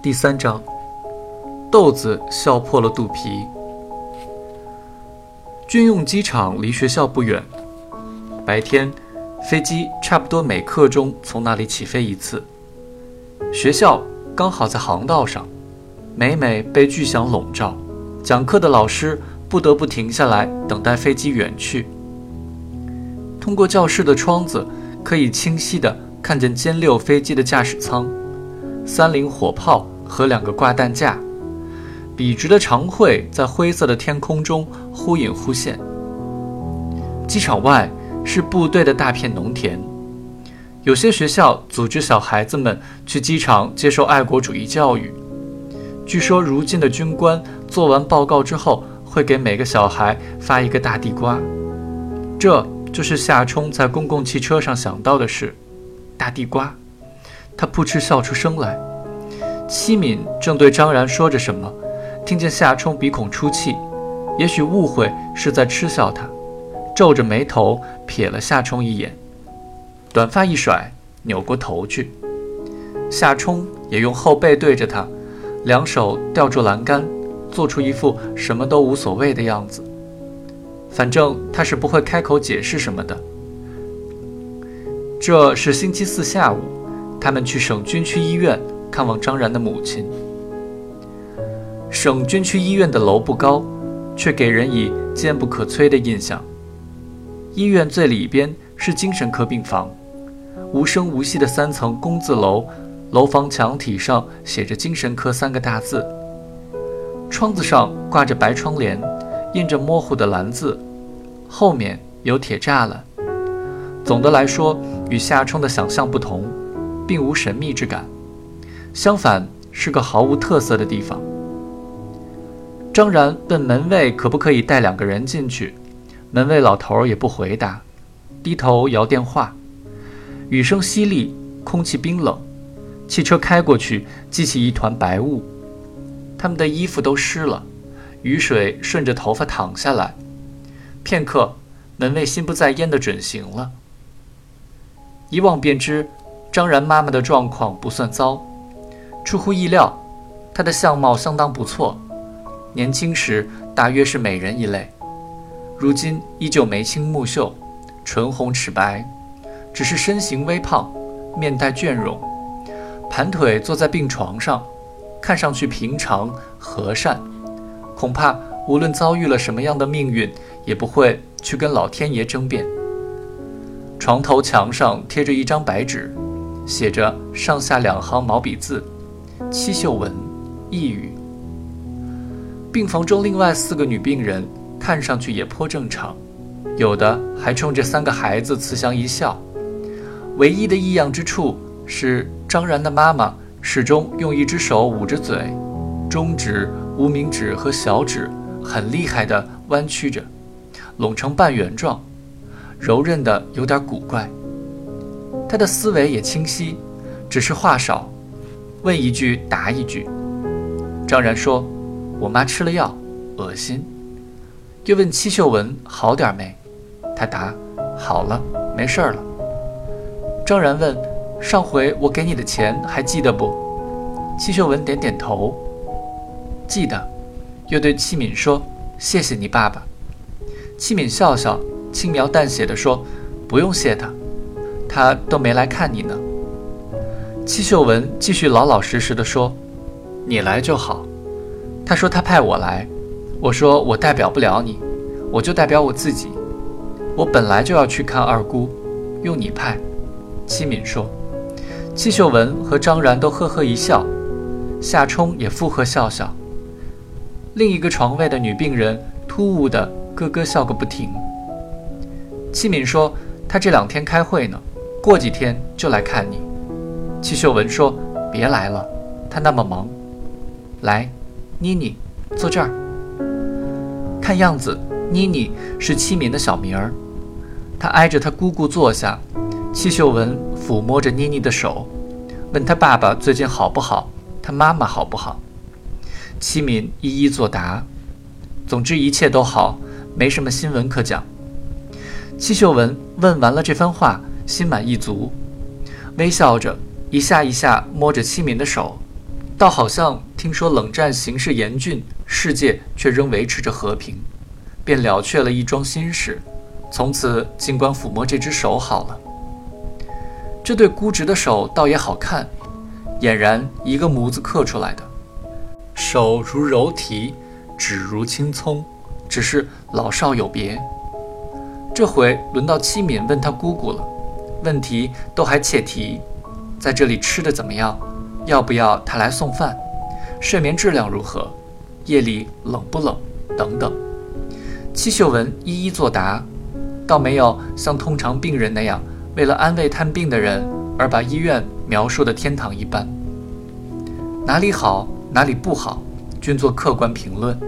第三章，豆子笑破了肚皮。军用机场离学校不远，白天飞机差不多每刻钟从那里起飞一次，学校刚好在航道上，每每被巨响笼罩，讲课的老师不得不停下来等待飞机远去。通过教室的窗子，可以清晰地看见歼6飞机的驾驶舱，30火炮和2个挂弹架，笔直的长喙在灰色的天空中忽隐忽现。机场外是部队的大片农田，有些学校组织小孩子们去机场接受爱国主义教育。据说如今的军官做完报告之后，会给每个小孩发一个大地瓜。这就是夏冲在公共汽车上想到的事，大地瓜。他扑哧笑出声来。西敏正对张然说着什么，听见夏冲鼻孔出气，也许误会是在嗤笑他，皱着眉头瞥了夏冲一眼，短发一甩，扭过头去。夏冲也用后背对着他，两手吊住栏杆，做出一副什么都无所谓的样子，反正他是不会开口解释什么的。这是星期四下午，他们去省军区医院看望张然的母亲。省军区医院的楼不高，却给人以坚不可摧的印象。医院最里边是精神科病房，无声无息的3层工字楼，楼房墙体上写着精神科3个大字，窗子上挂着白窗帘，印着模糊的蓝字，后面有铁栅栏。总的来说，与夏冲的想象不同，并无神秘之感，相反是个毫无特色的地方。张然问门卫可不可以带2个人进去，门卫老头也不回答，低头摇电话。雨声淅沥，空气冰冷，汽车开过去激起一团白雾，他们的衣服都湿了，雨水顺着头发淌下来。片刻，门卫心不在焉地准行了。一望便知张然妈妈的状况不算糟，出乎意料，她的相貌相当不错，年轻时大约是美人一类，如今依旧眉清目秀，唇红齿白，只是身形微胖，面带倦容，盘腿坐在病床上，看上去平常和善，恐怕无论遭遇了什么样的命运，也不会去跟老天爷争辩。床头墙上贴着一张白纸，写着上下2行毛笔字，戚秀文，抑郁。病房中另外4个女病人看上去也颇正常，有的还冲着3个孩子慈祥一笑，唯一的异样之处是张然的妈妈始终用一只手捂着嘴，中指、无名指和小指很厉害地弯曲着，拢成半圆状，柔韧的有点古怪。他的思维也清晰，只是话少，问一句答一句。张然说：“我妈吃了药，恶心。”又问戚秀文好点没，他答：“好了，没事了。”张然问：“上回我给你的钱还记得不？”戚秀文点点头，记得，又对戚敏说：“谢谢你爸爸。”戚敏笑笑，轻描淡写地说：“不用谢他。”他都没来看你呢。戚秀文继续老老实实地说：“你来就好。”他说他派我来，我说我代表不了你，我就代表我自己。我本来就要去看二姑，用你派。戚敏说。戚秀文和张然都呵呵一笑，夏冲也附和笑笑。另一个床位的女病人突兀地咯咯笑个不停。戚敏说：“她这2天开会呢，过几天就来看你。”戚秀文说：“别来了，他那么忙。”来，妮妮，坐这儿。看样子，妮妮是戚敏的小名儿。她挨着她姑姑坐下，戚秀文抚摸着妮妮的手，问她爸爸最近好不好，她妈妈好不好。戚敏一一作答，总之一切都好，没什么新闻可讲。戚秀文问完了这番话，心满意足，微笑着一下一下摸着戚敏的手，倒好像听说冷战形势严峻，世界却仍维持着和平，便了却了一桩心事，从此尽管抚摸这只手好了。这对估值的手倒也好看，俨然一个模子刻出来的，手如柔荑，指如青葱，只是老少有别。这回轮到七敏问他姑姑了，问题都还切题，在这里吃的怎么样，要不要他来送饭，睡眠质量如何，夜里冷不冷等等。戚秀文一一作答，倒没有像通常病人那样为了安慰探病的人而把医院描述的天堂一般，哪里好哪里不好均做客观评论。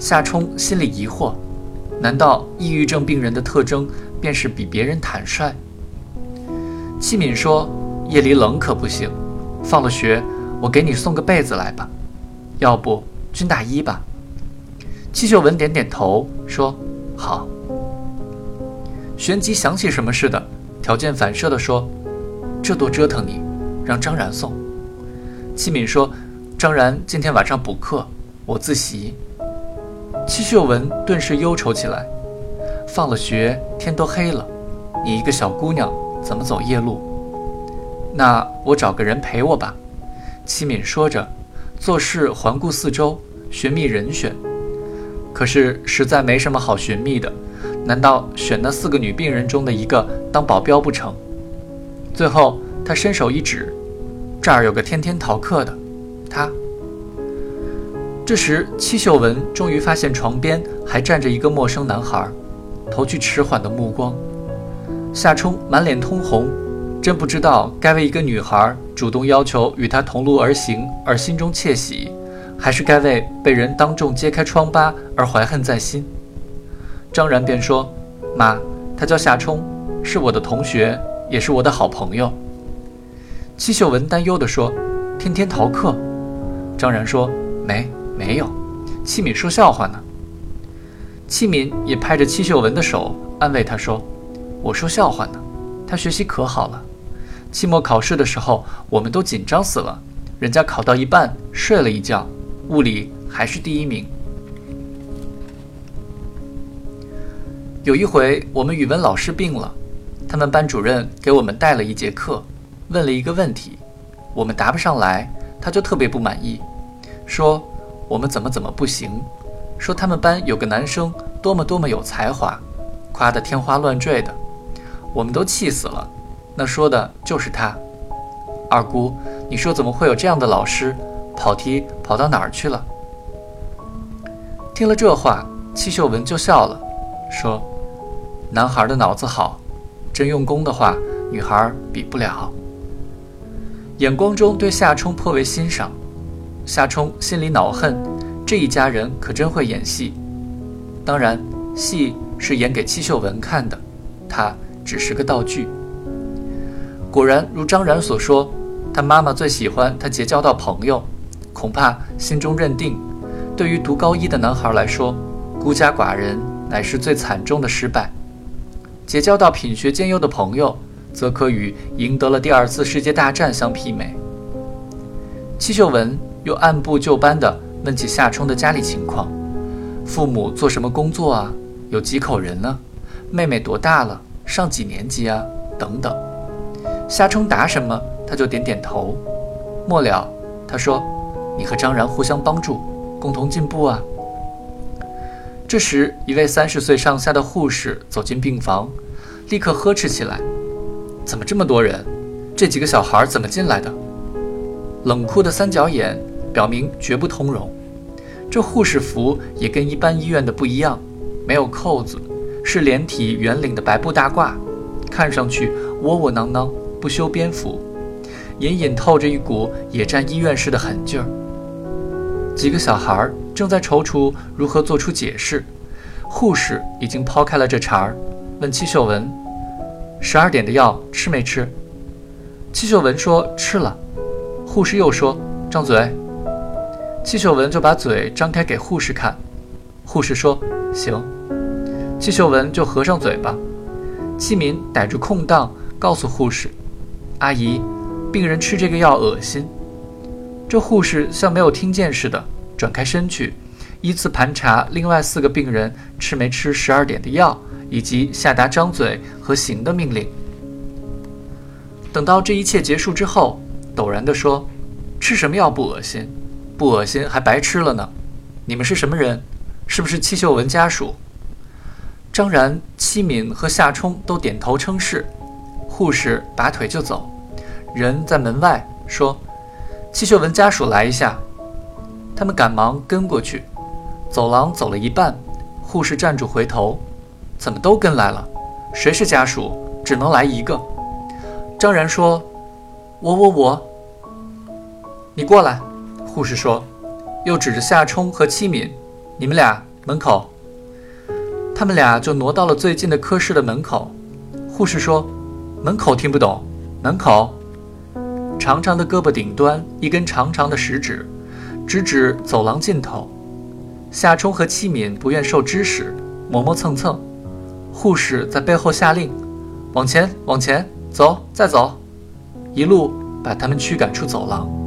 夏冲心里疑惑，难道抑郁症病人的特征便是比别人坦率？戚敏说，夜里冷可不行，放了学我给你送个被子来吧，要不军大衣吧。戚秀文点点头说好。旋即想起什么似的，条件反射地说，这多折腾你，让张然送。戚敏说，张然今天晚上补课，我自习。戚秀文顿时忧愁起来，放了学天都黑了，你一个小姑娘怎么走夜路？那我找个人陪我吧。戚敏说着做事环顾四周寻觅人选，可是实在没什么好寻觅的，难道选那4个女病人中的一个当保镖不成？最后他伸手一指，这儿有个天天逃课的他。这时戚秀文终于发现床边还站着一个陌生男孩，投去迟缓的目光。夏冲满脸通红，真不知道该为一个女孩主动要求与她同路而行而心中窃喜，还是该为被人当众揭开疮疤而怀恨在心。张然便说，妈，他叫夏冲，是我的同学，也是我的好朋友。戚秀文担忧地说，天天逃课？张然说，没有，戚敏说笑话呢。戚敏也拍着戚秀文的手安慰她说，我说笑话呢，她学习可好了，期末考试的时候我们都紧张死了，人家考到一半睡了一觉，物理还是第1名。有一回我们语文老师病了，他们班主任给我们带了一节课，问了一个问题，我们答不上来，他就特别不满意，说我们怎么不行，说他们班有个男生多么有才华，夸得天花乱坠的，我们都气死了，那说的就是他。二姑，你说怎么会有这样的老师，跑题跑到哪儿去了？听了这话，戚秀文就笑了，说男孩的脑子好，真用功的话女孩比不了。眼光中对夏冲颇为欣赏，夏冲心里恼恨，这一家人可真会演戏。当然戏是演给戚秀文看的，他只是个道具。果然如张然所说，他妈妈最喜欢他结交到朋友，恐怕心中认定，对于读高1的男孩来说，孤家寡人乃是最惨重的失败，结交到品学兼优的朋友则可与赢得了第2次世界大战相媲美。戚秀文又按部就班地问起夏冲的家里情况，父母做什么工作啊，有几口人呢，妹妹多大了，上几年级啊等等。夏冲答什么他就点点头，末了他说，你和张然互相帮助，共同进步啊。这时一位30岁上下的护士走进病房，立刻呵斥起来，怎么这么多人，这几个小孩怎么进来的？冷酷的3角眼表明绝不通融。这护士服也跟一般医院的不一样，没有扣子，是连体圆领的白布大褂，看上去窝窝囊囊，不修边幅，隐隐透着一股野战医院式的狠劲儿。几个小孩正在踌躇如何做出解释，护士已经抛开了这茬儿，问戚秀文，12点的药吃没吃？戚秀文说吃了。护士又说张嘴。戚秀文就把嘴张开给护士看，护士说行。戚秀文就合上嘴巴，戚敏逮住空档告诉护士，阿姨，病人吃这个药恶心。这护士像没有听见似的，转开身去，依次盘查另外4个病人吃没吃12点的药，以及下达张嘴和行的命令。等到这一切结束之后，陡然地说：“吃什么药不恶心？不恶心还白吃了呢！你们是什么人？是不是戚秀文家属？”张然、戚敏和夏冲都点头称是。护士拔腿就走，人在门外说：“戚秀文家属来一下。”他们赶忙跟过去，走廊走了一半，护士站住回头：“怎么都跟来了？谁是家属？只能来一个。”张然说：“我。”“你过来。”护士说，又指着夏冲和戚敏：“你们俩门口。”他们俩就挪到了最近的科室的门口。护士说：“门口听不懂，门口。”长长的胳膊顶端一根长长的食指，直指走廊尽头。夏冲和戚敏不愿受指使，磨磨蹭蹭。护士在背后下令：“往前，往前。”走，再走，一路把他们驱赶出走廊。